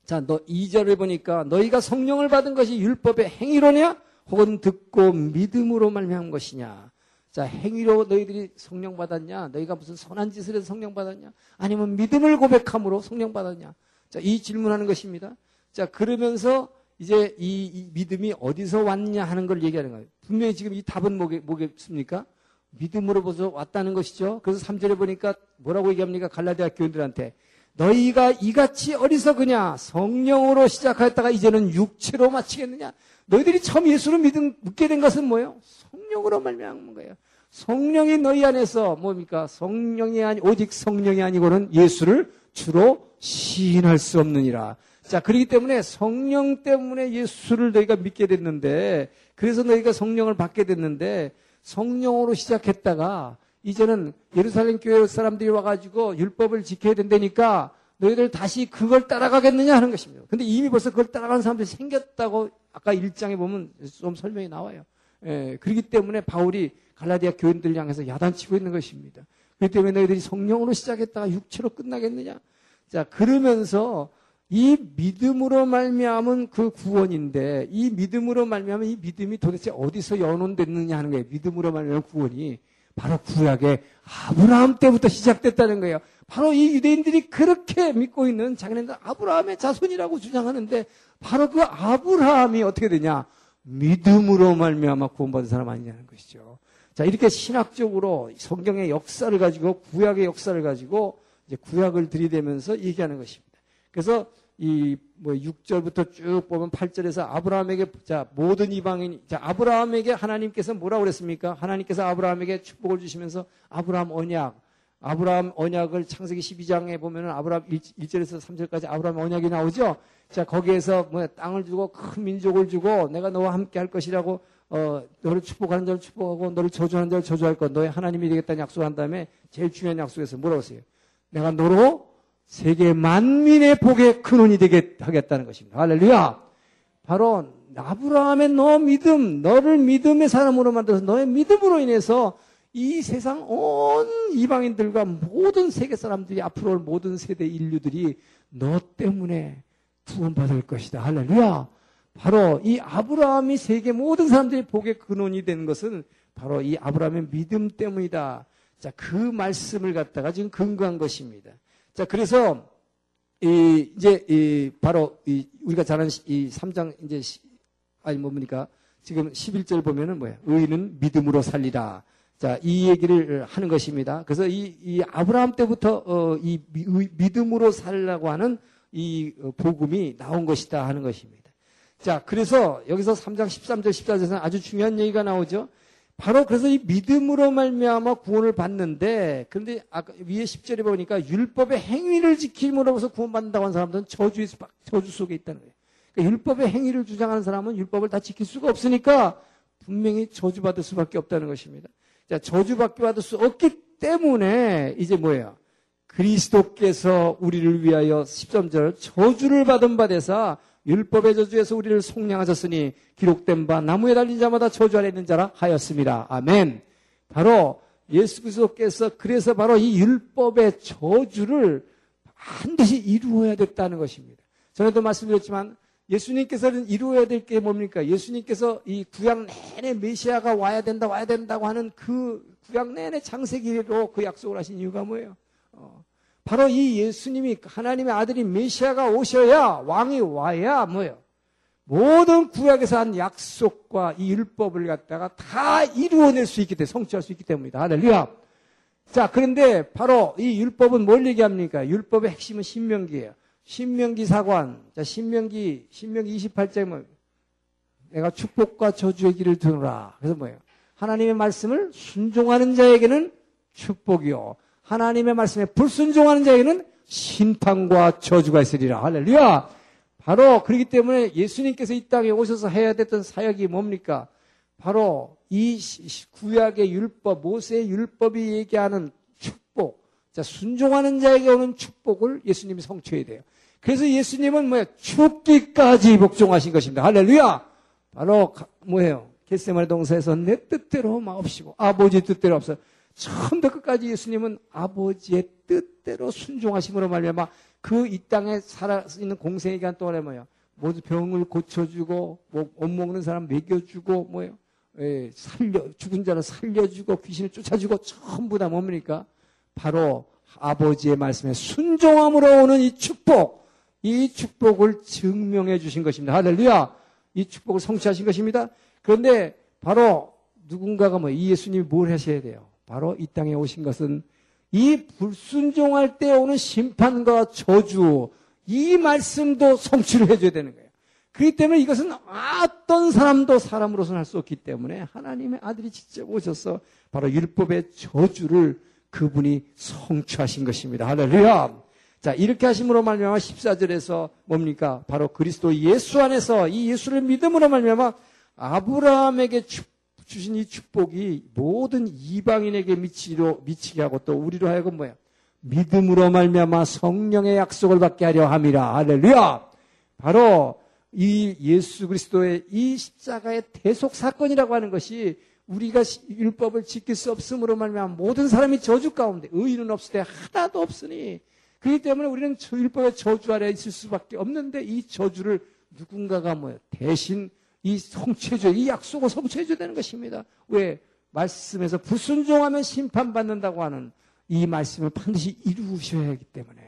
자, 너 이 절을 보니까 너희가 성령을 받은 것이 율법의 행위로냐? 혹은 듣고 믿음으로 말미암은 것이냐? 자, 행위로 너희들이 성령 받았냐? 너희가 무슨 선한 짓을 해서 성령 받았냐? 아니면 믿음을 고백함으로 성령 받았냐? 자, 이 질문하는 것입니다. 자, 그러면서 이제 이, 이 믿음이 어디서 왔냐 하는 걸 얘기하는 거예요. 분명히 지금 이 답은 뭐겠, 뭐겠습니까? 믿음으로부터 왔다는 것이죠. 그래서 삼 절에 보니까 뭐라고 얘기합니까? 갈라디아 교인들한테. 너희가 이같이 어리석으냐? 성령으로 시작하였다가 이제는 육체로 마치겠느냐? 너희들이 처음 예수를 믿은, 믿게 된 것은 뭐예요? 성령으로 말미암은 거예요. 성령이 너희 안에서 뭡니까? 성령이 아니, 오직 성령이 아니고는 예수를 주로 시인할 수 없느니라. 자, 그렇기 때문에 성령 때문에 예수를 너희가 믿게 됐는데, 그래서 너희가 성령을 받게 됐는데, 성령으로 시작했다가 이제는 예루살렘 교회 사람들이 와가지고 율법을 지켜야 된다니까 너희들 다시 그걸 따라가겠느냐 하는 것입니다. 근데 이미 벌써 그걸 따라가는 사람들이 생겼다고 아까 일 장에 보면 좀 설명이 나와요. 예, 그렇기 때문에 바울이 갈라디아 교인들을 향해서 야단치고 있는 것입니다. 그렇기 때문에 너희들이 성령으로 시작했다가 육체로 끝나겠느냐. 자, 그러면서 이 믿음으로 말미암은 그 구원인데, 이 믿음으로 말미암은 이 믿음이 도대체 어디서 연원됐느냐 하는 거예요. 믿음으로 말미암은 구원이 바로 구약의 아브라함 때부터 시작됐다는 거예요. 바로 이 유대인들이 그렇게 믿고 있는, 자기네들 아브라함의 자손이라고 주장하는데, 바로 그 아브라함이 어떻게 되냐? 믿음으로 말미암아 구원받은 사람 아니냐는 것이죠. 자, 이렇게 신학적으로 성경의 역사를 가지고, 구약의 역사를 가지고 이제 구약을 들이대면서 얘기하는 것입니다. 그래서 이 뭐 육 절부터 쭉 보면 팔 절에서 아브라함에게, 자, 모든 이방인, 자, 아브라함에게 하나님께서 뭐라고 그랬습니까? 하나님께서 아브라함에게 축복을 주시면서 아브라함 언약, 아브라함 언약을 창세기 십이 장에 보면은 아브라함 일 절에서 삼 절까지 아브라함 언약이 나오죠. 자, 거기에서 뭐 땅을 주고 큰 민족을 주고 내가 너와 함께 할 것이라고, 어, 너를 축복하는 자를 축복하고 너를 저주하는 자를 저주할 것, 너의 하나님이 되겠다는 약속한 다음에 제일 중요한 약속에서 뭐라고 했어요? 내가 너로 세계 만민의 복의 근원이 되게 하겠다는 것입니다. 할렐루야! 바로 아브라함의 너 믿음, 너를 믿음의 사람으로 만들어서 너의 믿음으로 인해서 이 세상 온 이방인들과 모든 세계 사람들이, 앞으로 모든 세대 인류들이 너 때문에 구원받을 것이다. 할렐루야! 바로 이 아브라함이 세계 모든 사람들이 복의 근원이 된 것은 바로 이 아브라함의 믿음 때문이다. 자, 그 말씀을 갖다가 지금 근거한 것입니다. 자, 그래서, 이, 이제, 이, 바로, 이, 우리가 잘 아는 이 삼 장, 이제, 시, 아니, 뭡니까? 지금 십일 절 보면은 뭐야? 의인은 믿음으로 살리라. 자, 이 얘기를 하는 것입니다. 그래서 이, 이 아브라함 때부터, 어, 이 미, 의, 믿음으로 살라고 하는 이 복음이 나온 것이다 하는 것입니다. 자, 그래서 여기서 삼 장 십삼 절, 십사 절에서는 아주 중요한 얘기가 나오죠. 바로 그래서 이 믿음으로 말미암아 구원을 받는데, 그런데 아까 위에 십 절에 보니까 율법의 행위를 지킴으로써 구원받는다고 하는 사람들은 저주, 저주 속에 있다는 거예요. 그러니까 율법의 행위를 주장하는 사람은 율법을 다 지킬 수가 없으니까 분명히 저주받을 수밖에 없다는 것입니다. 자, 저주밖에 받을 수 없기 때문에 이제 뭐예요? 그리스도께서 우리를 위하여 십삼 절 저주를 받은 바 되사 율법의 저주에서 우리를 속량하셨으니 기록된 바 나무에 달린 자마다 저주 아래 있는 자라 하였습니다. 아멘. 바로 예수 그리스도께서 그래서 바로 이 율법의 저주를 반드시 이루어야 됐다는 것입니다. 전에도 말씀드렸지만 예수님께서는 이루어야 될 게 뭡니까? 예수님께서 이 구약 내내 메시아가 와야 된다, 와야 된다고 하는 그 구약 내내 창세기로 그 약속을 하신 이유가 뭐예요? 어. 바로 이 예수님이, 하나님의 아들이 메시아가 오셔야, 왕이 와야 뭐예요? 모든 구약에서 한 약속과 이 율법을 갖다가 다 이루어낼 수 있기 때문에, 성취할 수 있기 때문이다. 할렐루야. 자, 그런데 바로 이 율법은 뭘 얘기합니까? 율법의 핵심은 신명기예요. 신명기 사관. 자, 신명기, 신명기 이십팔 장에 뭐, 내가 축복과 저주의 길을 드노라. 그래서 뭐예요? 하나님의 말씀을 순종하는 자에게는 축복이요, 하나님의 말씀에 불순종하는 자에게는 심판과 저주가 있으리라. 할렐루야! 바로 그렇기 때문에 예수님께서 이 땅에 오셔서 해야 됐던 사역이 뭡니까? 바로 이 구약의 율법, 모세의 율법이 얘기하는 축복, 자, 순종하는 자에게 오는 축복을 예수님이 성취해야 돼요. 그래서 예수님은 뭐예요? 죽기까지 복종하신 것입니다. 할렐루야! 바로 뭐예요? 겟세마네 동산에서 내 뜻대로 마옵시고 아버지의 뜻대로 없어요. 처음부터 끝까지 예수님은 아버지의 뜻대로 순종하심으로 말미암아 그 이 땅에 살아 있는 공생의 기간 동안에 뭐예요? 모두 병을 고쳐주고, 뭐 못 먹는 사람 먹여주고, 뭐예요? 예, 살려 죽은 자를 살려주고 귀신을 쫓아주고 전부 다 뭡니까? 바로 아버지의 말씀에 순종함으로 오는 이 축복, 이 축복을 증명해 주신 것입니다. 할렐루야! 이 축복을 성취하신 것입니다. 그런데 바로 누군가가 뭐 이 예수님이 뭘 하셔야 돼요? 바로 이 땅에 오신 것은 이 불순종할 때 오는 심판과 저주, 이 말씀도 성취를 해줘야 되는 거예요. 그렇기 때문에 이것은 어떤 사람도 사람으로서는 할 수 없기 때문에 하나님의 아들이 직접 오셔서 바로 율법의 저주를 그분이 성취하신 것입니다. 할렐루야! 자, 이렇게 하심으로 말미암아 십사 절에서 뭡니까? 바로 그리스도 예수 안에서 이 예수를 믿음으로 말미암아 아브라함에게 주신 이 축복이 모든 이방인에게 미치로, 미치게 하고 또 우리로 하여금 뭐야? 믿음으로 말미암아 성령의 약속을 받게 하려 함이라. 할렐루야! 바로 이 예수 그리스도의 이 십자가의 대속 사건이라고 하는 것이 우리가 율법을 지킬 수 없음으로 말미암아 모든 사람이 저주 가운데 의인은 없을 때 하나도 없으니 그렇기 때문에 우리는 율법의 저주 아래에 있을 수밖에 없는데 이 저주를 누군가가 뭐예요? 대신 이 성취해줘야, 이 약속을 성취해줘야 되는 것입니다. 왜? 말씀에서 불순종하면 심판받는다고 하는 이 말씀을 반드시 이루셔야 하기 때문에.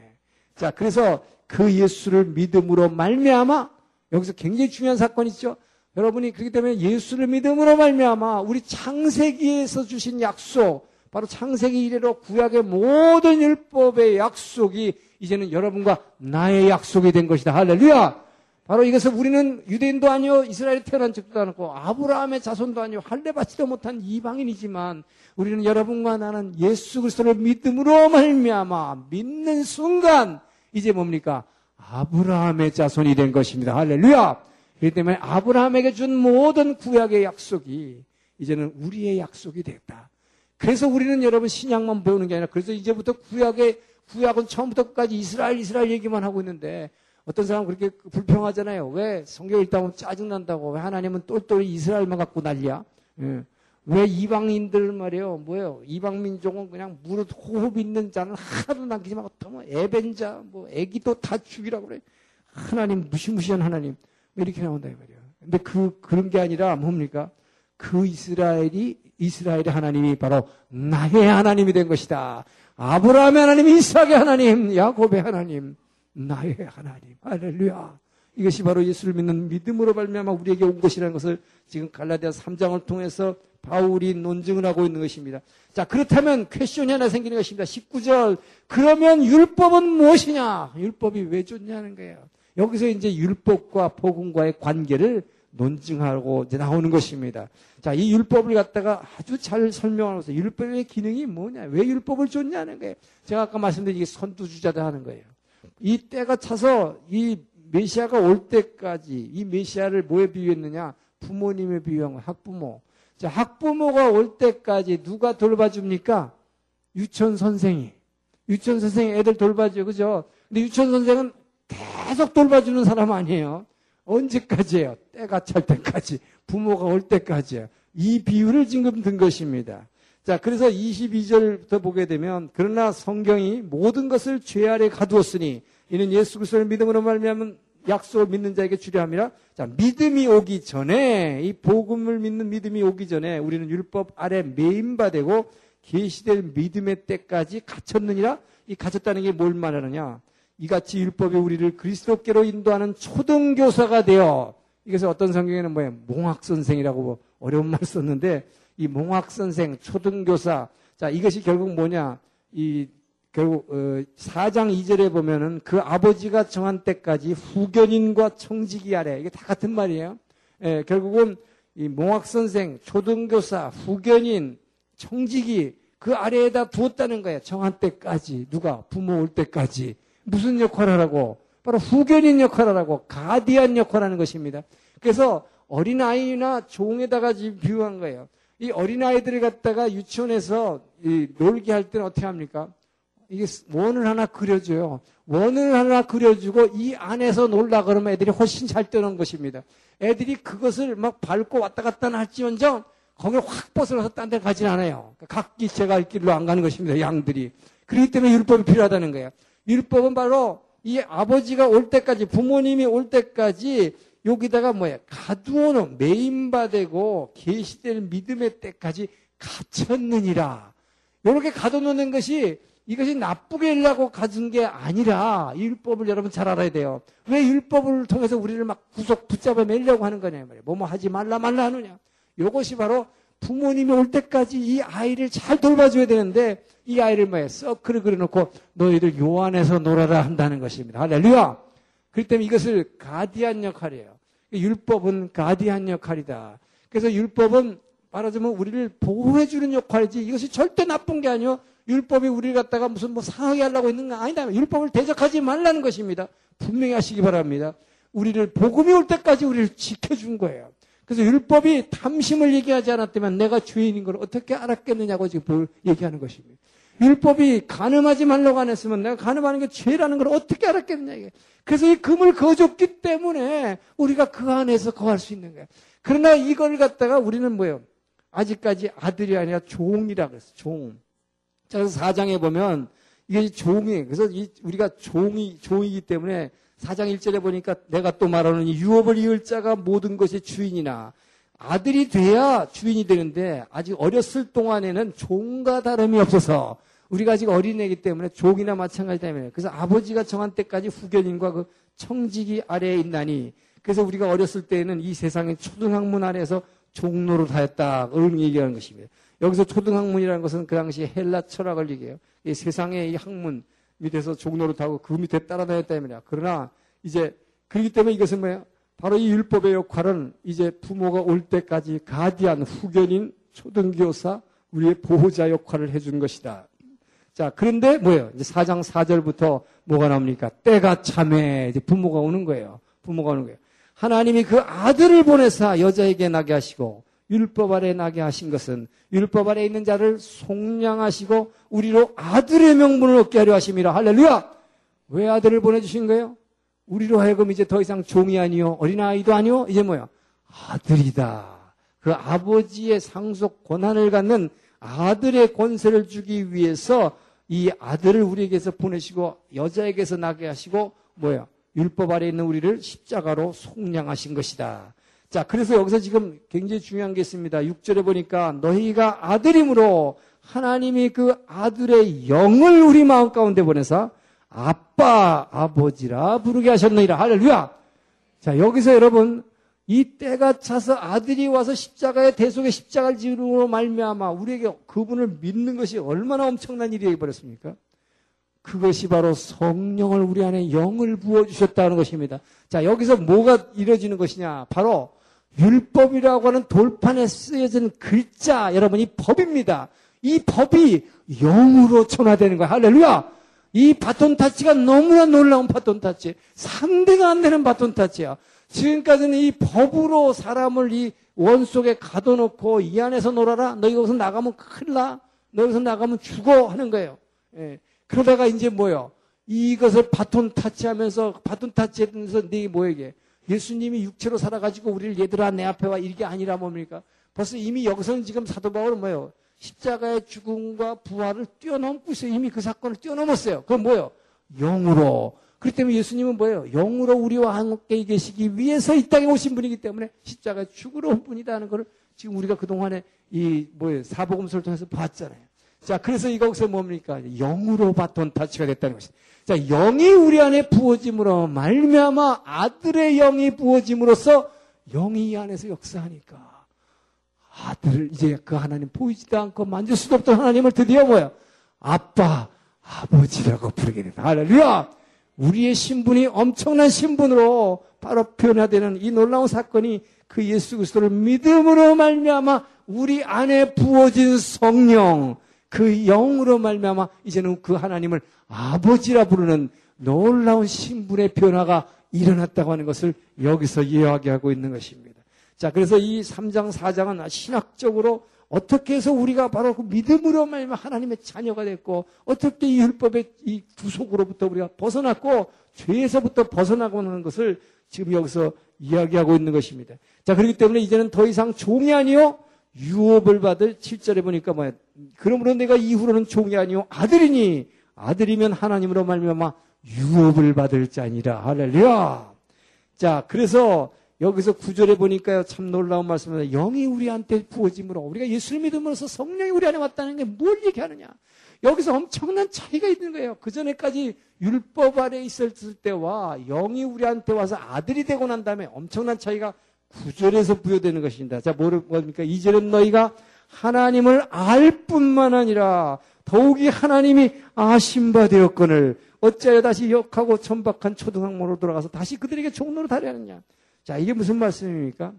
자, 그래서 그 예수를 믿음으로 말미암아 여기서 굉장히 중요한 사건이 있죠. 여러분이 그렇기 때문에 예수를 믿음으로 말미암아 우리 창세기에서 주신 약속, 바로 창세기 이래로 구약의 모든 율법의 약속이 이제는 여러분과 나의 약속이 된 것이다. 할렐루야! 바로 이것을 우리는 유대인도 아니요 이스라엘에 태어난 적도 않고 아브라함의 자손도 아니요 할례받지도 못한 이방인이지만 우리는 여러분과 나는 예수 그리스도를 믿음으로 말미암아 믿는 순간 이제 뭡니까? 아브라함의 자손이 된 것입니다. 할렐루야! 그렇기 때문에 아브라함에게 준 모든 구약의 약속이 이제는 우리의 약속이 됐다. 그래서 우리는 여러분 신약만 배우는 게 아니라 그래서 이제부터 구약의 구약은 처음부터 끝까지 이스라엘 이스라엘 얘기만 하고 있는데 어떤 사람은 그렇게 불평하잖아요. 왜 성경 읽다 보면 짜증난다고. 왜 하나님은 똘똘히 이스라엘만 갖고 난리야? 예. 왜 이방인들 말이에요. 뭐예요? 이방민족은 그냥 무릇 호흡 있는 자는 하나도 남기지 말고 뭐 에벤자, 뭐 애기도 다 죽이라고 그래. 하나님, 무시무시한 하나님. 이렇게 나온다 이 말이에요. 근데 그, 그런 게 아니라 뭡니까? 그 이스라엘이, 이스라엘의 하나님이 바로 나의 하나님이 된 것이다. 아브라함의 하나님, 이삭의 하나님, 야곱의 하나님. 나의 하나님. 할렐루야. 이것이 바로 예수를 믿는 믿음으로 말미암아 우리에게 온 것이라는 것을 지금 갈라디아서 삼 장을 통해서 바울이 논증을 하고 있는 것입니다. 자, 그렇다면 퀘션이 하나 생기는 것입니다. 십구 절. 그러면 율법은 무엇이냐? 율법이 왜 좋냐는 거예요. 여기서 이제 율법과 복음과의 관계를 논증하고 이제 나오는 것입니다. 자, 이 율법을 갖다가 아주 잘 설명하면서 율법의 기능이 뭐냐? 왜 율법을 줬냐는 거예요. 제가 아까 말씀드린 이게 선두주자다 하는 거예요. 이 때가 차서 이 메시아가 올 때까지 이 메시아를 뭐에 비유했느냐? 부모님에 비유한 거예요. 학부모. 자, 학부모가 올 때까지 누가 돌봐줍니까? 유치원 선생이. 유치원 선생이 애들 돌봐줘요. 그죠? 근데 유치원 선생은 계속 돌봐주는 사람 아니에요. 언제까지예요? 때가 찰 때까지. 부모가 올 때까지예요. 이 비유를 지금 든 것입니다. 자, 그래서 이십이 절부터 보게 되면 그러나 성경이 모든 것을 죄 아래 가두었으니 이는 예수 그리스도를 믿음으로 말미암은 약속을 믿는 자에게 주려 함이라. 자, 믿음이 오기 전에 이 복음을 믿는 믿음이 오기 전에 우리는 율법 아래 매임바되고 계시된 믿음의 때까지 갇혔느니라. 이 갇혔다는 게 뭘 말하느냐? 이같이 율법이 우리를 그리스도께로 인도하는 초등교사가 되어 이것을 어떤 성경에는 뭐예요? 몽학선생이라고 어려운 말 썼는데 이 몽학선생, 초등교사. 자, 이것이 결국 뭐냐. 이, 결국, 어, 사 장 이 절에 보면은 그 아버지가 정한 때까지 후견인과 청지기 아래. 이게 다 같은 말이에요. 예, 결국은 이 몽학선생, 초등교사, 후견인, 청지기 그 아래에다 두었다는 거예요. 정한 때까지. 누가? 부모 올 때까지. 무슨 역할을 하라고? 바로 후견인 역할을 하라고. 가디안 역할을 하는 것입니다. 그래서 어린아이나 종에다가 지금 비유한 거예요. 이 어린아이들을 갖다가 유치원에서 이 놀게 할 때는 어떻게 합니까? 이게 원을 하나 그려줘요. 원을 하나 그려주고 이 안에서 놀라 그러면 애들이 훨씬 잘 떠는 것입니다. 애들이 그것을 막 밟고 왔다 갔다 할지언정 거기에 확 벗어나서 딴 데 가진 않아요. 각기 제갈 길로 안 가는 것입니다. 양들이. 그렇기 때문에 율법이 필요하다는 거예요. 율법은 바로 이 아버지가 올 때까지, 부모님이 올 때까지 여기다가 뭐야, 가두어놓은, 매임바되고 계시될 믿음의 때까지 갇혔느니라. 이렇게 가둬놓는 것이, 이것이 나쁘게 일라고 가진 게 아니라, 율법을 여러분 잘 알아야 돼요. 왜 율법을 통해서 우리를 막 구속 붙잡아 매려고 하는 거냐 말이에요. 뭐뭐 하지 말라 말라 하느냐. 요것이 바로 부모님이 올 때까지 이 아이를 잘 돌봐줘야 되는데, 이 아이를 뭐예요? 서클을 그려놓고 너희들 요 안에서 놀아라 한다는 것입니다. 할렐루야! 그렇기 때문에 이것을 가디안 역할이에요. 율법은 가디안 역할이다. 그래서 율법은 말하자면 우리를 보호해주는 역할이지, 이것이 절대 나쁜 게 아니요. 율법이 우리를 갖다가 무슨 뭐 상하게 하려고 있는 건 아니다. 율법을 대적하지 말라는 것입니다. 분명히 하시기 바랍니다. 우리를, 복음이 올 때까지 우리를 지켜준 거예요. 그래서 율법이 탐심을 얘기하지 않았다면 내가 죄인인 걸 어떻게 알았겠느냐고 지금 얘기하는 것입니다. 율법이 간음하지 말라고 안 했으면 내가 간음하는 게 죄라는 걸 어떻게 알았겠느냐. 그래서 이 금을 거줬기 때문에 우리가 그 안에서 거할 수 있는 거예요. 그러나 이걸 갖다가 우리는 뭐예요? 아직까지 아들이 아니라 종이라고 그랬어요. 종. 자, 그래서 사 장에 보면 이게 종이에요. 그래서 이, 우리가 종이, 종이기 때문에 사 장 일 절에 보니까 내가 또 말하는 이 유업을 이을 자가 모든 것의 주인이나 아들이 돼야 주인이 되는데 아직 어렸을 동안에는 종과 다름이 없어서 우리가 아직 어린애이기 때문에 종이나 마찬가지 때문에 그래서 아버지가 정한 때까지 후견인과 그 청지기 아래에 있나니 그래서 우리가 어렸을 때에는 이 세상의 초등학문 아래에서 종로를 하였다. 그런 얘기하는 것입니다. 여기서 초등학문이라는 것은 그 당시 헬라 철학을 얘기해요. 이 세상의 이 학문 밑에서 종노릇하고 그 밑에 따라다녔다 말이야. 그러나 이제 그렇기 때문에 이것은 뭐예요? 바로 이 율법의 역할은 이제 부모가 올 때까지 가디안, 후견인, 초등교사, 우리의 보호자 역할을 해준 것이다. 자, 그런데 뭐예요? 이제 사 장 사 절부터 뭐가 나옵니까? 때가 참에 이제 부모가 오는 거예요. 부모가 오는 거예요. 하나님이 그 아들을 보내사 여자에게 나게 하시고 율법 아래 나게 하신 것은 율법 아래 있는 자를 속량하시고 우리로 아들의 명분을 얻게 하려 하심이라. 할렐루야! 왜 아들을 보내주신 거예요? 우리로 하여금 이제 더 이상 종이 아니요 어린아이도 아니요 이제 뭐야? 아들이다. 그 아버지의 상속 권한을 갖는 아들의 권세를 주기 위해서 이 아들을 우리에게서 보내시고 여자에게서 나게 하시고 뭐야? 율법 아래 있는 우리를 십자가로 속량하신 것이다. 자, 그래서 여기서 지금 굉장히 중요한 게 있습니다. 육 절에 보니까 너희가 아들임으로 하나님이 그 아들의 영을 우리 마음 가운데 보내사 아빠, 아버지라 부르게 하셨느니라. 할렐루야! 자, 여기서 여러분 이 때가 차서 아들이 와서 십자가의 대속의 십자가를 지으므로 말미암아 우리에게 그분을 믿는 것이 얼마나 엄청난 일이 되어버렸습니까? 그것이 바로 성령을 우리 안에 영을 부어주셨다는 것입니다. 자, 여기서 뭐가 이루어지는 것이냐? 바로 율법이라고 하는 돌판에 쓰여진 글자, 여러분 이 법입니다. 이 법이 영으로 전화되는 거예요. 할렐루야! 이 바톤 타치가 너무나 놀라운 바톤 타치. 상대가 안 되는 바톤 타치야. 지금까지는 이 법으로 사람을 이 원 속에 가둬놓고 이 안에서 놀아라. 너 여기서 나가면 큰일 나. 너 여기서 나가면 죽어. 하는 거예요. 예. 그러다가 이제 뭐요? 이것을 바톤 타치하면서 바톤 타치하면서 네 뭐에게 예수님이 육체로 살아가지고 우리를 얘들아 내 앞에 와 이게 아니라 뭡니까? 벌써 이미 여기서는 지금 사도 바울은 뭐요? 십자가의 죽음과 부활을 뛰어넘고 있어요. 이미 그 사건을 뛰어넘었어요. 그건 뭐요? 영으로. 그렇기 때문에 예수님은 뭐예요? 영으로 우리와 함께 계시기 위해서 이 땅에 오신 분이기 때문에 십자가의 죽으러 온 분이다 하는 것을 지금 우리가 그 동안에 이 뭐예요? 사복음서를 통해서 봤잖아요. 자, 그래서 이것은 뭡니까? 영으로 바톤 타치가 됐다는 것입니다. 자, 영이 우리 안에 부어짐으로 말미암아 아들의 영이 부어짐으로써 영이 이 안에서 역사하니까 아들을 이제 그 하나님 보이지도 않고 만질 수도 없던 하나님을 드디어 뭐야? 아빠, 아버지라고 부르게 된다. 할렐루야! 우리의 신분이 엄청난 신분으로 바로 변화되는 이 놀라운 사건이 그 예수 그리스도를 믿음으로 말미암아 우리 안에 부어진 성령 그 영으로 말미암아 이제는 그 하나님을 아버지라 부르는 놀라운 신분의 변화가 일어났다고 하는 것을 여기서 이야기하고 있는 것입니다. 자, 그래서 이 삼 장, 사 장은 신학적으로 어떻게 해서 우리가 바로 그 믿음으로 말미암아 하나님의 자녀가 됐고, 어떻게 이 율법의 이 구속으로부터 우리가 벗어났고, 죄에서부터 벗어나고 하는 것을 지금 여기서 이야기하고 있는 것입니다. 자, 그렇기 때문에 이제는 더 이상 종이 아니요 유업을 받을 칠 절에 보니까 뭐야? 그러므로 내가 이후로는 종이 아니요 아들이니, 아들이면 하나님으로 말미암아 유업을 받을 자니라. 할렐루야. 자, 그래서 여기서 구절에 보니까요, 참 놀라운 말씀입니다. 영이 우리한테 부어짐으로, 우리가 예수를 믿음으로써 성령이 우리 안에 왔다는 게 뭘 얘기하느냐. 여기서 엄청난 차이가 있는 거예요. 그전에까지 율법 아래 있었을 때와 영이 우리한테 와서 아들이 되고 난 다음에 엄청난 차이가 구절에서 부여되는 것입니다. 자, 뭡니까? 이제는 너희가 하나님을 알 뿐만 아니라 더욱이 하나님이 아신 바 되었거늘 어찌하여 다시 역하고 천박한 초등학문으로 돌아가서 다시 그들에게 종로로 달하느냐. 자, 이게 무슨 말씀입니까?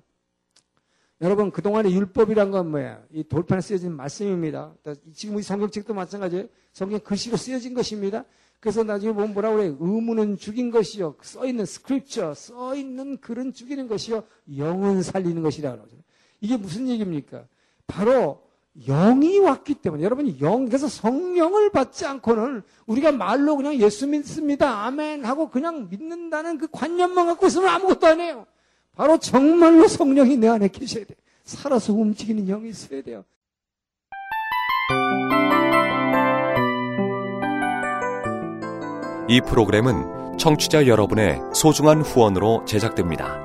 여러분, 그동안의 율법이란 건 뭐예요? 이 돌판에 쓰여진 말씀입니다. 지금 우리 삼경책도 마찬가지예요. 성경 글씨로 쓰여진 것입니다. 그래서 나중에 보면 뭐라고 그래요? 의무는 죽인 것이요. 써있는 스크립처, 써있는 글은 죽이는 것이요. 영은 살리는 것이라고 그러죠. 이게 무슨 얘기입니까? 바로 영이 왔기 때문에, 여러분이 영, 그래서 성령을 받지 않고는 우리가 말로 그냥 예수 믿습니다, 아멘 하고 그냥 믿는다는 그 관념만 갖고 있으면 아무것도 안 해요. 바로 정말로 성령이 내 안에 계셔야 돼요. 살아서 움직이는 영이 있어야 돼요. 이 프로그램은 청취자 여러분의 소중한 후원으로 제작됩니다.